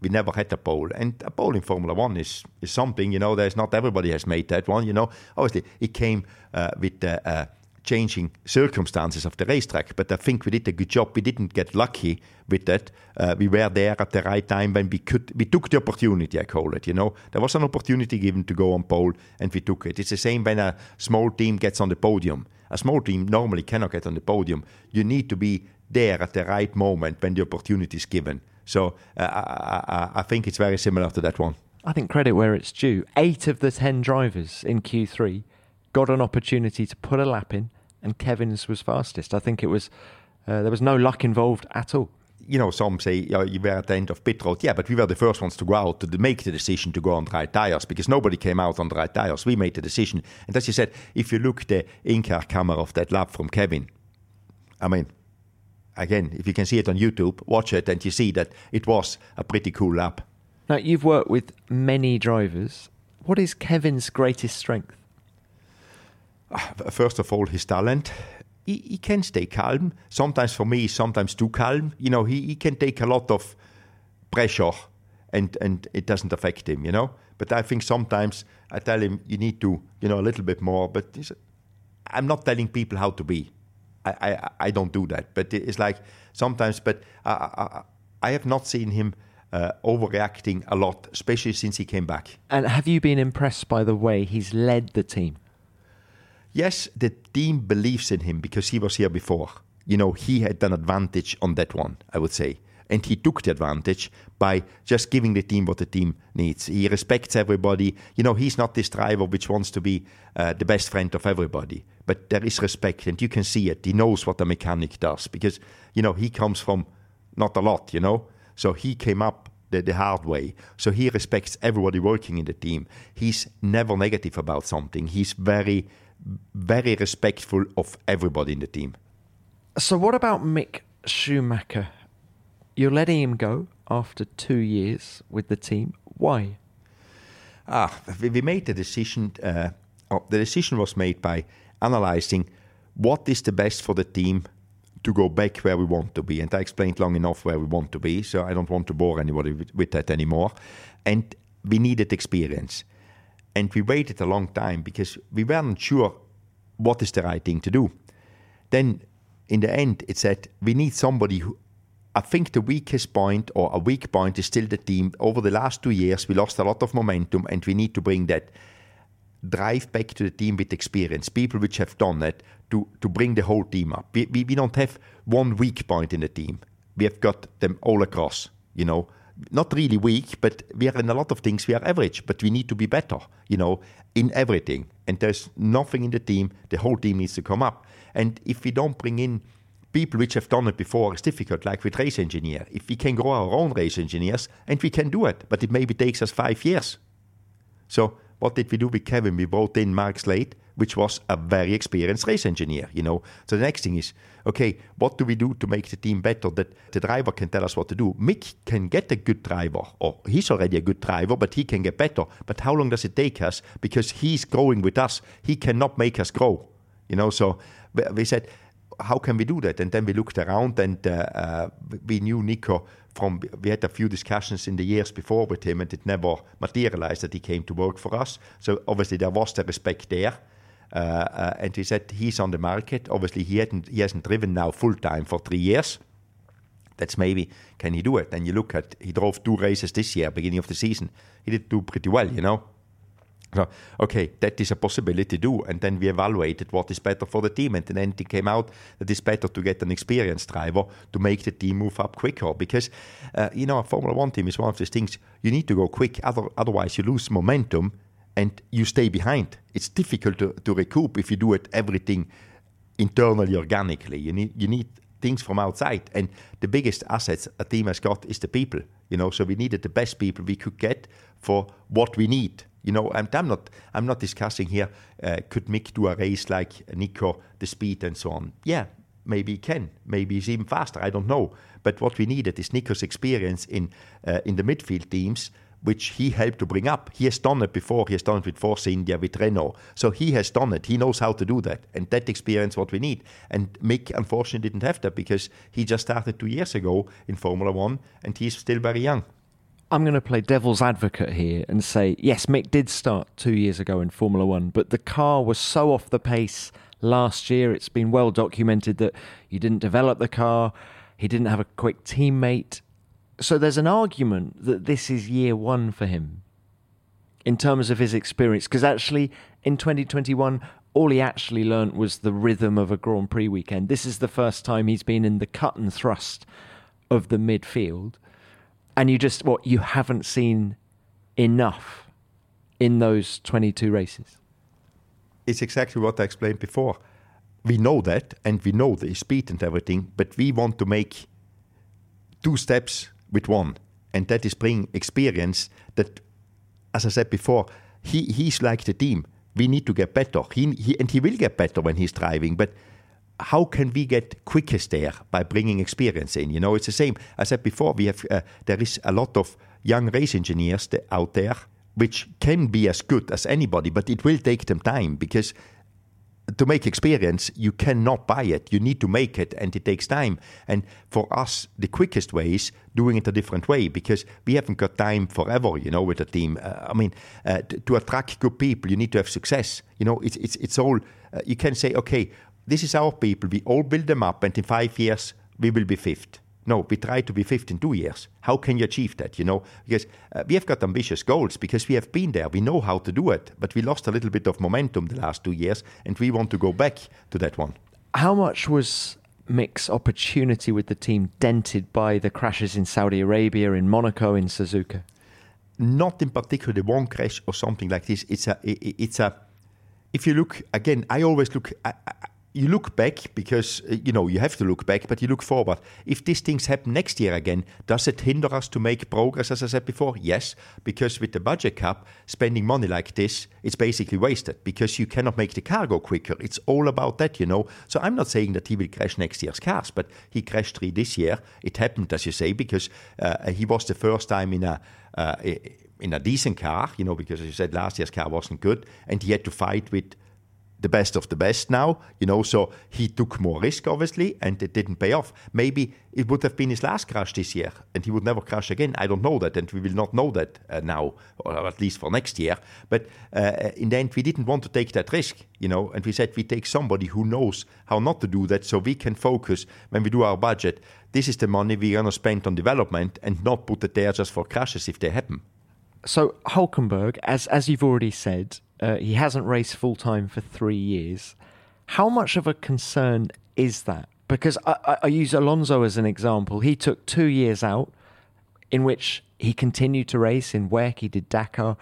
We never had a pole, and a pole in Formula One is is something. You know, there's not everybody has made that one. You know, obviously it came uh, with. Uh, uh, changing circumstances of the racetrack, but I think we did a good job. We didn't get lucky with that. Uh, we were there at the right time when we could. We took the opportunity, I call it, you know. There was an opportunity given to go on pole, and we took it. It's the same when a small team gets on the podium. A small team normally cannot get on the podium. You need to be there at the right moment when the opportunity is given. So uh, I, I, I think it's very similar to that one. I think credit where it's due. Eight of the ten drivers in Q three got an opportunity to put a lap in, and Kevin's was fastest. I think it was uh, there was no luck involved at all. You know, some say uh, you were at the end of pit road. Yeah, but we were the first ones to go out to make the decision to go on dry tyres, because nobody came out on dry tyres. We made the decision. And as you said, if you look the in-car camera of that lap from Kevin, I mean, again, if you can see it on YouTube, watch it, and you see that it was a pretty cool lap. Now, you've worked with many drivers. What is Kevin's greatest strength? First of all, his talent. He, he can stay calm. Sometimes for me, sometimes too calm. You know, he, he can take a lot of pressure and, and it doesn't affect him, you know. But I think sometimes I tell him, you need to, you know, a little bit more. But it's, I'm not telling people how to be. I, I, I don't do that. But it's like sometimes, but I, I, I have not seen him uh, overreacting a lot, especially since he came back. And have you been impressed by the way he's led the team? Yes, the team believes in him because he was here before. You know, he had an advantage on that one, I would say. And he took the advantage by just giving the team what the team needs. He respects everybody. You know, he's not this driver which wants to be uh, the best friend of everybody. But there is respect, and you can see it. He knows what the mechanic does because, you know, he comes from not a lot, you know. So he came up The, the hard way. So he respects everybody working in the team. He's never negative about something. He's very, very respectful of everybody in the team. So what about Mick Schumacher, you're letting him go after two years with the team. Why? Ah, we made the decision. Uh, oh, the decision was made by analyzing what is the best for the team to go back where we want to be. And I explained long enough where we want to be, so I don't want to bore anybody with, with that anymore. And we needed experience. And we waited a long time because we weren't sure what is the right thing to do. Then in the end, it said we need somebody who, I think the weakest point or a weak point is still the team. Over the last two years, we lost a lot of momentum and we need to bring that drive back to the team with experience, people which have done that, to, to bring the whole team up. We, we, we don't have one weak point in the team. We have got them all across, you know. Not really weak, but we are in a lot of things, we are average, but we need to be better, you know, in everything. And there's nothing in the team, the whole team needs to come up. And if we don't bring in people which have done it before, it's difficult, like with race engineer. If we can grow our own race engineers, and we can do it, but it maybe takes us five years. So what did we do with Kevin? We brought in Mark Slade, which was a very experienced race engineer, you know. So the next thing is, okay, what do we do to make the team better that the driver can tell us what to do? Mick can get a good driver, or he's already a good driver, but he can get better. But how long does it take us? Because he's growing with us. He cannot make us grow, you know. So we said, how can we do that? And then we looked around and uh, uh, we knew Nico from, we had a few discussions in the years before with him and it never materialized that he came to work for us. So obviously there was the respect there. Uh, uh, and we said, he's on the market. Obviously he hadn't, he hasn't driven now full-time for three years. That's maybe, can he do it? And you look at, he drove two races this year, beginning of the season. He did do pretty well, you know. So, okay, that is a possibility to do. And then we evaluated what is better for the team. And then it came out that it's better to get an experienced driver to make the team move up quicker. Because, uh, you know, a Formula One team is one of those things. You need to go quick. Other, otherwise, you lose momentum and you stay behind. It's difficult to, to recoup if you do it everything internally, organically. You need you need things from outside. And the biggest assets a team has got is the people. You know, so we needed the best people we could get for what we need. You know, I'm, I'm not I'm not discussing here, uh, could Mick do a race like Nico, the speed and so on? Yeah, maybe he can. Maybe he's even faster. I don't know. But what we needed is Nico's experience in uh, in the midfield teams, which he helped to bring up. He has done it before. He has done it with Force India, with Renault. So he has done it. He knows how to do that. And that experience what we need. And Mick, unfortunately, didn't have that because he just started two years ago in Formula One and he's still very young. I'm going to play devil's advocate here and say, yes, Mick did start two years ago in Formula One, but the car was so off the pace last year. It's been well documented that you didn't develop the car. He didn't have a quick teammate. So there's an argument that this is year one for him in terms of his experience, because actually in twenty twenty-one, all he actually learnt was the rhythm of a Grand Prix weekend. This is the first time he's been in the cut and thrust of the midfield. And you just, what, you haven't seen enough in those twenty-two races? It's exactly what I explained before. We know that, and we know the speed and everything, but we want to make two steps with one. And that is bring experience that, as I said before, he, he's like the team. We need to get better. He, he and he will get better when he's driving, but how can we get quickest there by bringing experience in? You know, it's the same. I said before, we have uh, there is a lot of young race engineers out there which can be as good as anybody, but it will take them time because to make experience, you cannot buy it. You need to make it, and it takes time. And for us, the quickest way is doing it a different way because we haven't got time forever, you know, with a team. Uh, I mean, uh, to, to attract good people, you need to have success. You know, it's it's it's all. Uh, you can say, okay, this is our people. We all build them up, and in five years we will be fifth. No, we try to be fifth in two years. How can you achieve that? You know, because uh, we have got ambitious goals because we have been there. We know how to do it, but we lost a little bit of momentum the last two years, and we want to go back to that one. How much was Mick's opportunity with the team dented by the crashes in Saudi Arabia, in Monaco, in Suzuka? Not in particular the one crash or something like this. It's a. It's a. If you look again, I always look. I, I, you look back because, you know, you have to look back, but you look forward. If these things happen next year again, does it hinder us to make progress, as I said before? Yes, because with the budget cap, spending money like this, it's basically wasted because you cannot make the car go quicker. It's all about that, you know. So I'm not saying that he will crash next year's cars, but he crashed three this year. It happened, as you say, because uh, he was the first time in a... Uh, in a decent car, you know, because as you said, last year's car wasn't good, and he had to fight with the best of the best now, you know, so he took more risk, obviously, and it didn't pay off. Maybe it would have been his last crash this year, and he would never crash again. I don't know that, and we will not know that uh, now, or at least for next year. But uh, in the end, we didn't want to take that risk, you know, and we said we take somebody who knows how not to do that so we can focus when we do our budget. This is the money we're going to spend on development and not put it there just for crashes if they happen. So Hülkenberg, as as you've already said, uh, he hasn't raced full-time for three years. How much of a concern is that? Because I, I, I use Alonso as an example. He took two years out in which he continued to race in W E C, he did Dakar,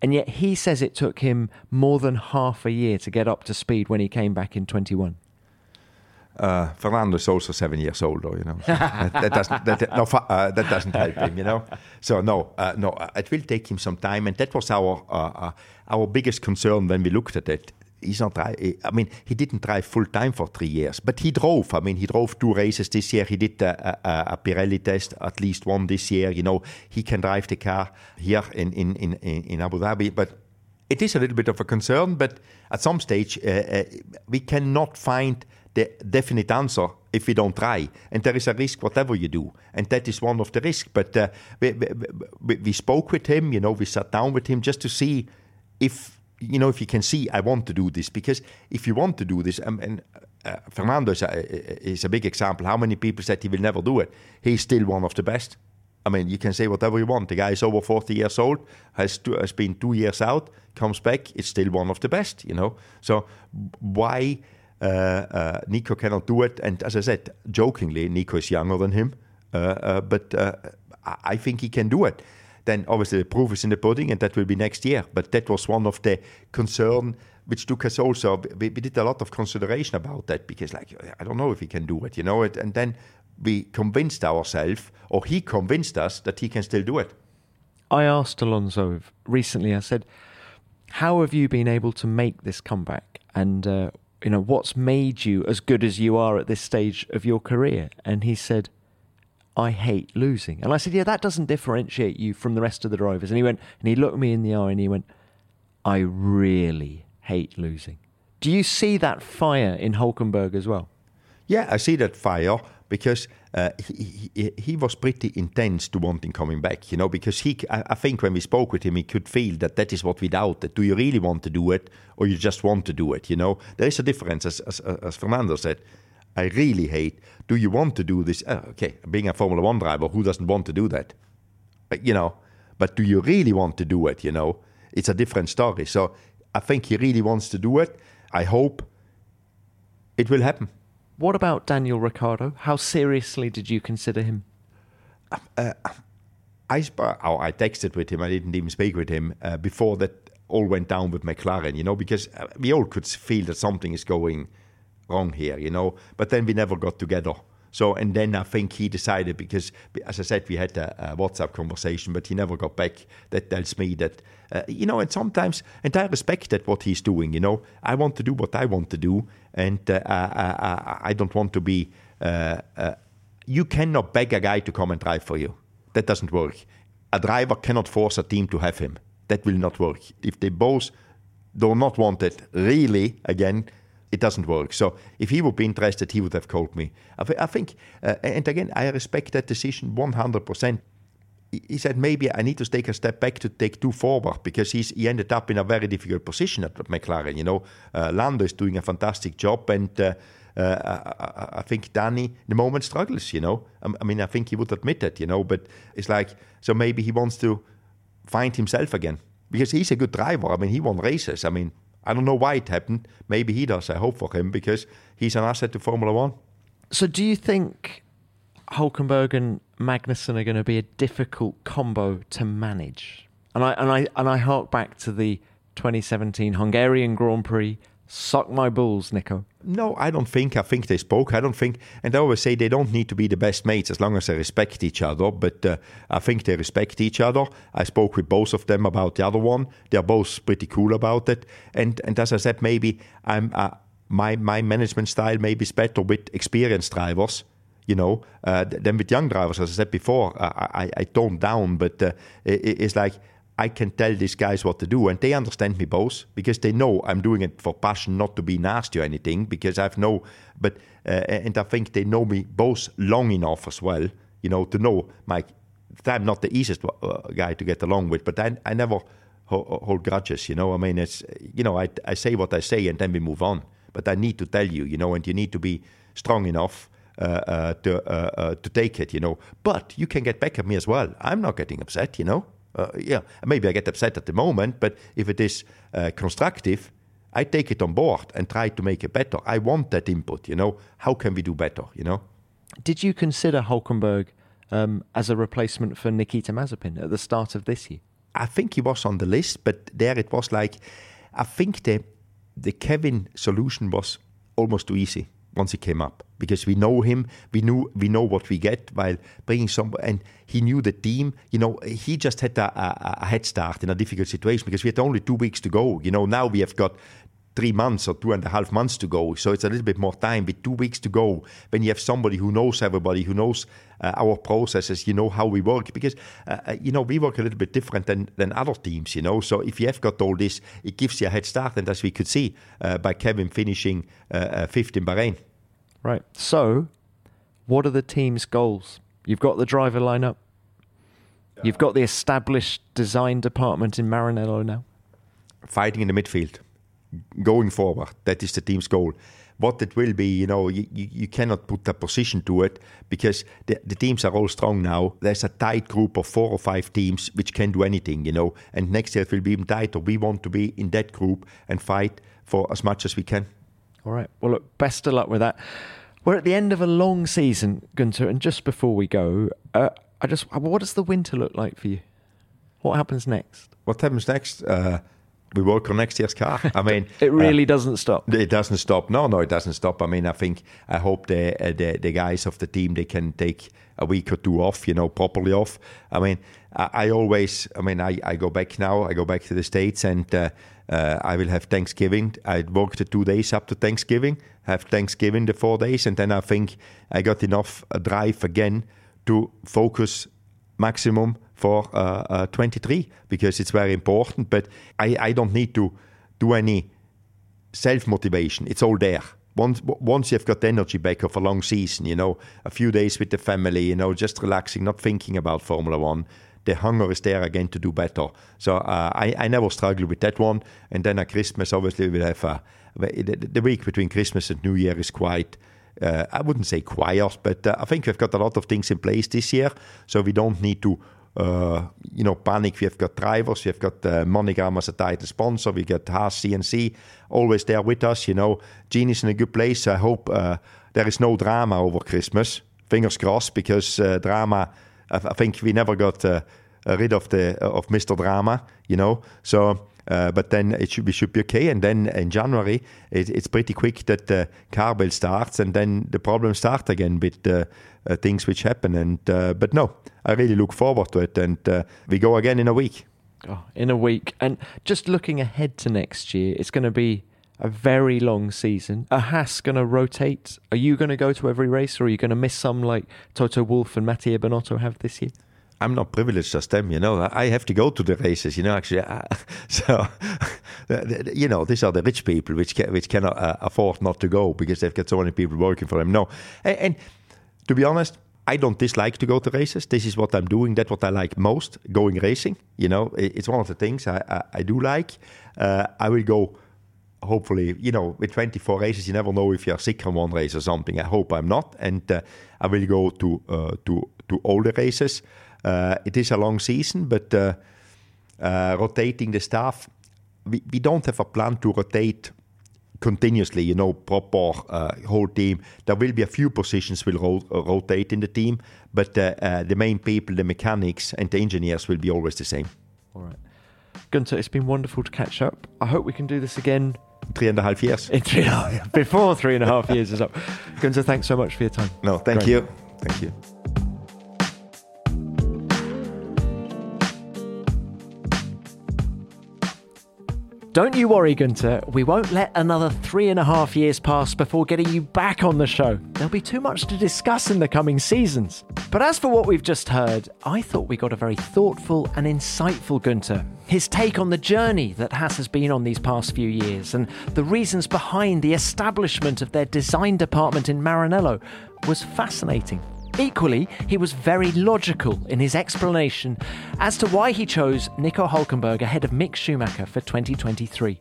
and yet he says it took him more than half a year to get up to speed when he came back in twenty-one. Uh, Fernando is also seven years old, though, you know. So that, that doesn't that, no, uh, that doesn't help him, you know. So no, uh, no, uh, it will take him some time, and that was our uh, uh, our biggest concern when we looked at it. He's not. I mean, he didn't drive full time for three years, but he drove. I mean, he drove two races this year. He did a, a, a Pirelli test, at least one this year. You know, he can drive the car here in in in, in Abu Dhabi, but. It is a little bit of a concern, but at some stage uh, uh, we cannot find the definite answer if we don't try. And there is a risk whatever you do, and that is one of the risks. But uh, we, we, we spoke with him, you know, we sat down with him just to see if, you know, if you can see, I want to do this. Because if you want to do this, um, and uh, Fernando is a, is a big example. How many people said he will never do it? He's still one of the best. I mean, you can say whatever you want. The guy is over forty years old, has two, has been two years out, comes back, it's still one of the best, you know. So why uh, uh, Nico cannot do it? And as I said, jokingly, Nico is younger than him, uh, uh, but uh, I think he can do it. Then obviously the proof is in the pudding, and that will be next year. But that was one of the concerns which took us also. We, we did a lot of consideration about that because, like, I don't know if he can do it, you know. It, and then... we convinced ourselves, or he convinced us, that he can still do it. I asked Alonso recently, I said, how have you been able to make this comeback? And, uh, you know, what's made you as good as you are at this stage of your career? And he said, I hate losing. And I said, yeah, that doesn't differentiate you from the rest of the drivers. And he went, and he looked me in the eye and he went, I really hate losing. Do you see that fire in Hülkenberg as well? Yeah, I see that fire. Because uh, he, he he was pretty intense to wanting coming back, you know, because he, I, I think when we spoke with him, he could feel that that is what we doubted. Do you really want to do it, or you just want to do it, you know? There is a difference, as as, as Fernando said, I really hate, do you want to do this? Oh, okay, being a Formula One driver, who doesn't want to do that? But, you know, but do you really want to do it, you know? It's a different story. So I think he really wants to do it. I hope it will happen. What about Daniel Ricciardo? How seriously did you consider him? Uh, I sp- oh, I texted with him. I didn't even speak with him uh, before that all went down with McLaren, you know, because we all could feel that something is going wrong here, you know. But then we never got together. So, and then I think he decided, because, as I said, we had a, a WhatsApp conversation, but he never got back. That tells me that, uh, you know, and sometimes, and I respect that what he's doing, you know. I want to do what I want to do, and uh, I, I, I don't want to be, uh, uh, you cannot beg a guy to come and drive for you. That doesn't work. A driver cannot force a team to have him. That will not work. If they both do not want it, really, again, it doesn't work. So if he would be interested, he would have called me. I, th- I think, uh, and again, I respect that decision one hundred percent. He said, maybe I need to take a step back to take two forward, because he's, he ended up in a very difficult position at McLaren. You know, uh, Lando is doing a fantastic job, and uh, uh, I, I think Danny, in the moment, struggles, you know. I, I mean, I think he would admit that, you know, but it's like, so maybe he wants to find himself again, because he's a good driver. I mean, he won races. I mean, I don't know why it happened. Maybe he does. I hope for him, because he's an asset to Formula One. So do you think Hülkenberg and Magnussen are going to be a difficult combo to manage? And I and I, and I hark back to the twenty seventeen Hungarian Grand Prix, Suck my balls, Nico. No, I don't think. I think they spoke. I don't think. And I always say they don't need to be the best mates as long as they respect each other. But uh, I think they respect each other. I spoke with both of them about the other one. They're both pretty cool about it. And and as I said, maybe I'm uh, my my management style maybe is better with experienced drivers, you know, uh, than with young drivers. As I said before, I I, I tone down, but uh, it, it's like, I can tell these guys what to do, and they understand me both, because they know I'm doing it for passion, not to be nasty or anything, because I've no, but, uh, and I think they know me both long enough as well, you know, to know, Mike, I'm not the easiest uh, guy to get along with, but I, I never ho- hold grudges, you know, I mean, it's, you know, I, I say what I say, and then we move on, but I need to tell you, you know, and you need to be strong enough Uh, uh, to uh, uh, to take it, you know. But you can get back at me as well. I'm not getting upset, you know. Uh, yeah, maybe I get upset at the moment, but if it is uh, constructive, I take it on board and try to make it better. I want that input, you know. How can we do better, you know? Did you consider Hülkenberg um, as a replacement for Nikita Mazepin at the start of this year? I think he was on the list, but there it was like, I think the the Kevin solution was almost too easy once he came up, because we know him, we knew we know what we get while bringing some, and he knew the team. You know, he just had a, a, a head start in a difficult situation, because we had only two weeks to go. You know, now we have got three months or two and a half months to go, so it's a little bit more time. With two weeks to go, when you have somebody who knows everybody, who knows uh, our processes, you know how we work, because uh, you know we work a little bit different than than other teams. You know, so if you have got all this, it gives you a head start, and as we could see uh, by Kevin finishing uh, uh, fifth in Bahrain. Right. So, what are the team's goals? You've got the driver lineup. You've got the established design department in Maranello now. Fighting in the midfield, going forward. That is the team's goal. What it will be, you know, you, you, you cannot put a position to it, because the, the teams are all strong now. There's a tight group of four or five teams which can do anything, you know. And next year it will be even tighter. We want to be in that group and fight for as much as we can. All right. Well, look, best of luck with that. We're at the end of a long season, Guenther, and just before we go, uh, I just, what does the winter look like for you? What happens next? What happens next? Uh, we work on next year's car. I mean, it really uh, doesn't stop. It doesn't stop. No, no, it doesn't stop. I mean, I think I hope the, uh, the the guys of the team, they can take a week or two off, you know, properly off. I mean, I, I always, I mean, I, I go back now. I go back to the States and. Uh, Uh, I will have Thanksgiving. I work the two days up to Thanksgiving, have Thanksgiving the four days, and then I think I got enough uh, drive again to focus maximum for uh, uh, twenty-three, because it's very important. But I, I don't need to do any self-motivation. It's all there. Once once you've got the energy back of a long season, you know, a few days with the family, you know, just relaxing, not thinking about Formula One. The hunger is there again to do better. So uh, I, I never struggle with that one. And then at Christmas, obviously, we'll have a, the, the week between Christmas and New Year is quite, uh, I wouldn't say quiet, but uh, I think we've got a lot of things in place this year. So we don't need to, uh, you know, panic. We have got drivers, we have got uh, MoneyGram as a tight sponsor, we got Haas, C N C, always there with us. You know, Jean is in a good place. I hope uh, there is no drama over Christmas. Fingers crossed, because uh, drama... I think we never got uh, rid of the of Mister Drama, you know. So, uh, but then it should, we should be okay. And then in January, it, it's pretty quick that the car build starts, and then the problems start again with uh, uh, things which happen. And uh, but no, I really look forward to it. And uh, we go again in a week. Oh, in a week. And just looking ahead to next year, it's going to be a very long season. Are Haas going to rotate? Are you going to go to every race, or are you going to miss some like Toto Wolff and Mattia Binotto have this year? I'm not privileged as them, you know. I have to go to the races, you know, actually. I, so, you know, these are the rich people which can, which cannot uh, afford not to go, because they've got so many people working for them. No. And, and to be honest, I don't dislike to go to races. This is what I'm doing. That's what I like most, going racing. You know, it's one of the things I, I, I do like. Uh, I will go... Hopefully, you know, with twenty-four races, you never know if you're sick on one race or something. I hope I'm not, and uh, I will go to uh, to to all the races. Uh, it is a long season, but uh, uh, rotating the staff, we, we don't have a plan to rotate continuously, you know, proper uh, whole team. There will be a few positions will ro- rotate in the team, but uh, uh, the main people, the mechanics and the engineers will be always the same. All right. Guenther, it's been wonderful to catch up. I hope we can do this again three and a half years. In three, before three and a half years is up. Guenther, thanks so much for your time. No, thank Great. you. Thank you. Don't you worry, Guenther, we won't let another three and a half years pass before getting you back on the show. There'll be too much to discuss in the coming seasons. But as for what we've just heard, I thought we got a very thoughtful and insightful Guenther. His take on the journey that Haas has been on these past few years and the reasons behind the establishment of their design department in Maranello was fascinating. Equally, he was very logical in his explanation as to why he chose Nico Hülkenberg ahead of Mick Schumacher for twenty twenty-three.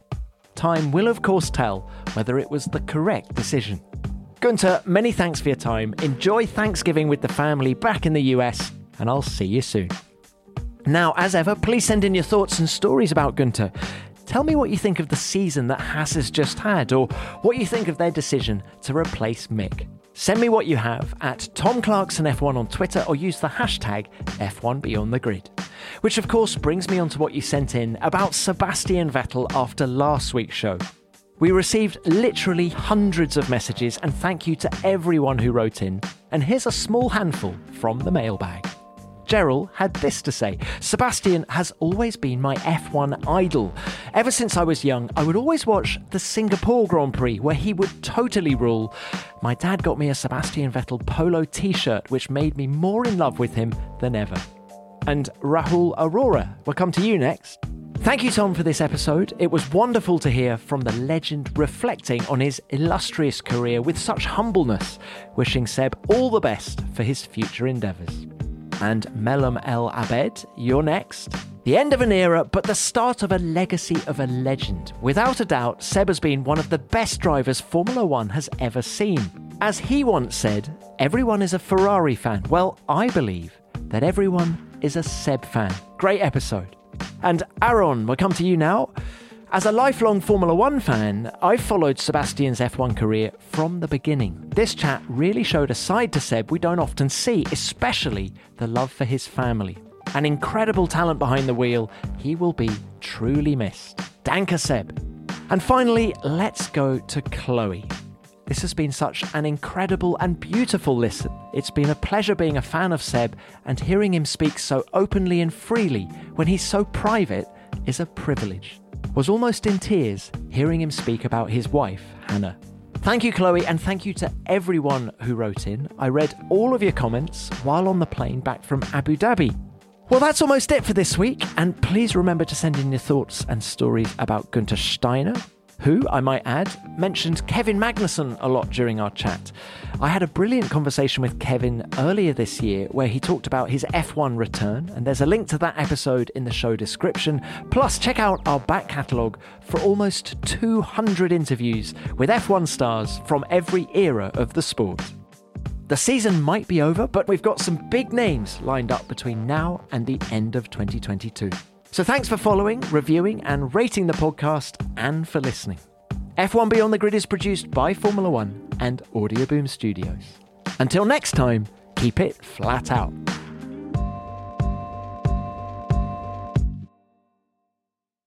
Time will of course tell whether it was the correct decision. Guenther, many thanks for your time. Enjoy Thanksgiving with the family back in the U S, and I'll see you soon. Now, as ever, please send in your thoughts and stories about Guenther. Tell me what you think of the season that Haas has just had, or what you think of their decision to replace Mick. Send me what you have at Tom Clarkson F one on Twitter, or use the hashtag F one Beyond the Grid. Which of course brings me on to what you sent in about Sebastian Vettel after last week's show. We received literally hundreds of messages, and thank you to everyone who wrote in. And here's a small handful from the mailbag. Gerald had this to say: Sebastian has always been my F one idol. Ever since I was young, I would always watch the Singapore Grand Prix, where he would totally rule. My dad got me a Sebastian Vettel polo t-shirt, which made me more in love with him than ever. And Rahul Arora, we'll come to you next. Thank you, Tom, for this episode. It was wonderful to hear from the legend reflecting on his illustrious career with such humbleness. Wishing Seb all the best for his future endeavours. And Melam El Abed, you're next. The end of an era, but the start of a legacy of a legend. Without a doubt, Seb has been one of the best drivers Formula One has ever seen. As he once said, everyone is a Ferrari fan. Well, I believe that everyone is a Seb fan. Great episode. And Aaron, we'll come to you now. As a lifelong Formula One fan, I've followed Sebastian's F one career from the beginning. This chat really showed a side to Seb we don't often see, especially the love for his family. An incredible talent behind the wheel, he will be truly missed. Danke, Seb. And finally, let's go to Chloe. This has been such an incredible and beautiful listen. It's been a pleasure being a fan of Seb, and hearing him speak so openly and freely when he's so private is a privilege. Was almost in tears hearing him speak about his wife, Hannah. Thank you, Chloe, and thank you to everyone who wrote in. I read all of your comments while on the plane back from Abu Dhabi. Well, that's almost it for this week, and please remember to send in your thoughts and stories about Guenther Steiner, who, I might add, mentioned Kevin Magnussen a lot during our chat. I had a brilliant conversation with Kevin earlier this year where he talked about his F one return, and there's a link to that episode in the show description. Plus, check out our back catalogue for almost two hundred interviews with F one stars from every era of the sport. The season might be over, but we've got some big names lined up between now and the end of twenty twenty-two. So thanks for following, reviewing and rating the podcast, and for listening. F one Beyond the Grid is produced by Formula One and Audio Boom Studios. Until next time, keep it flat out.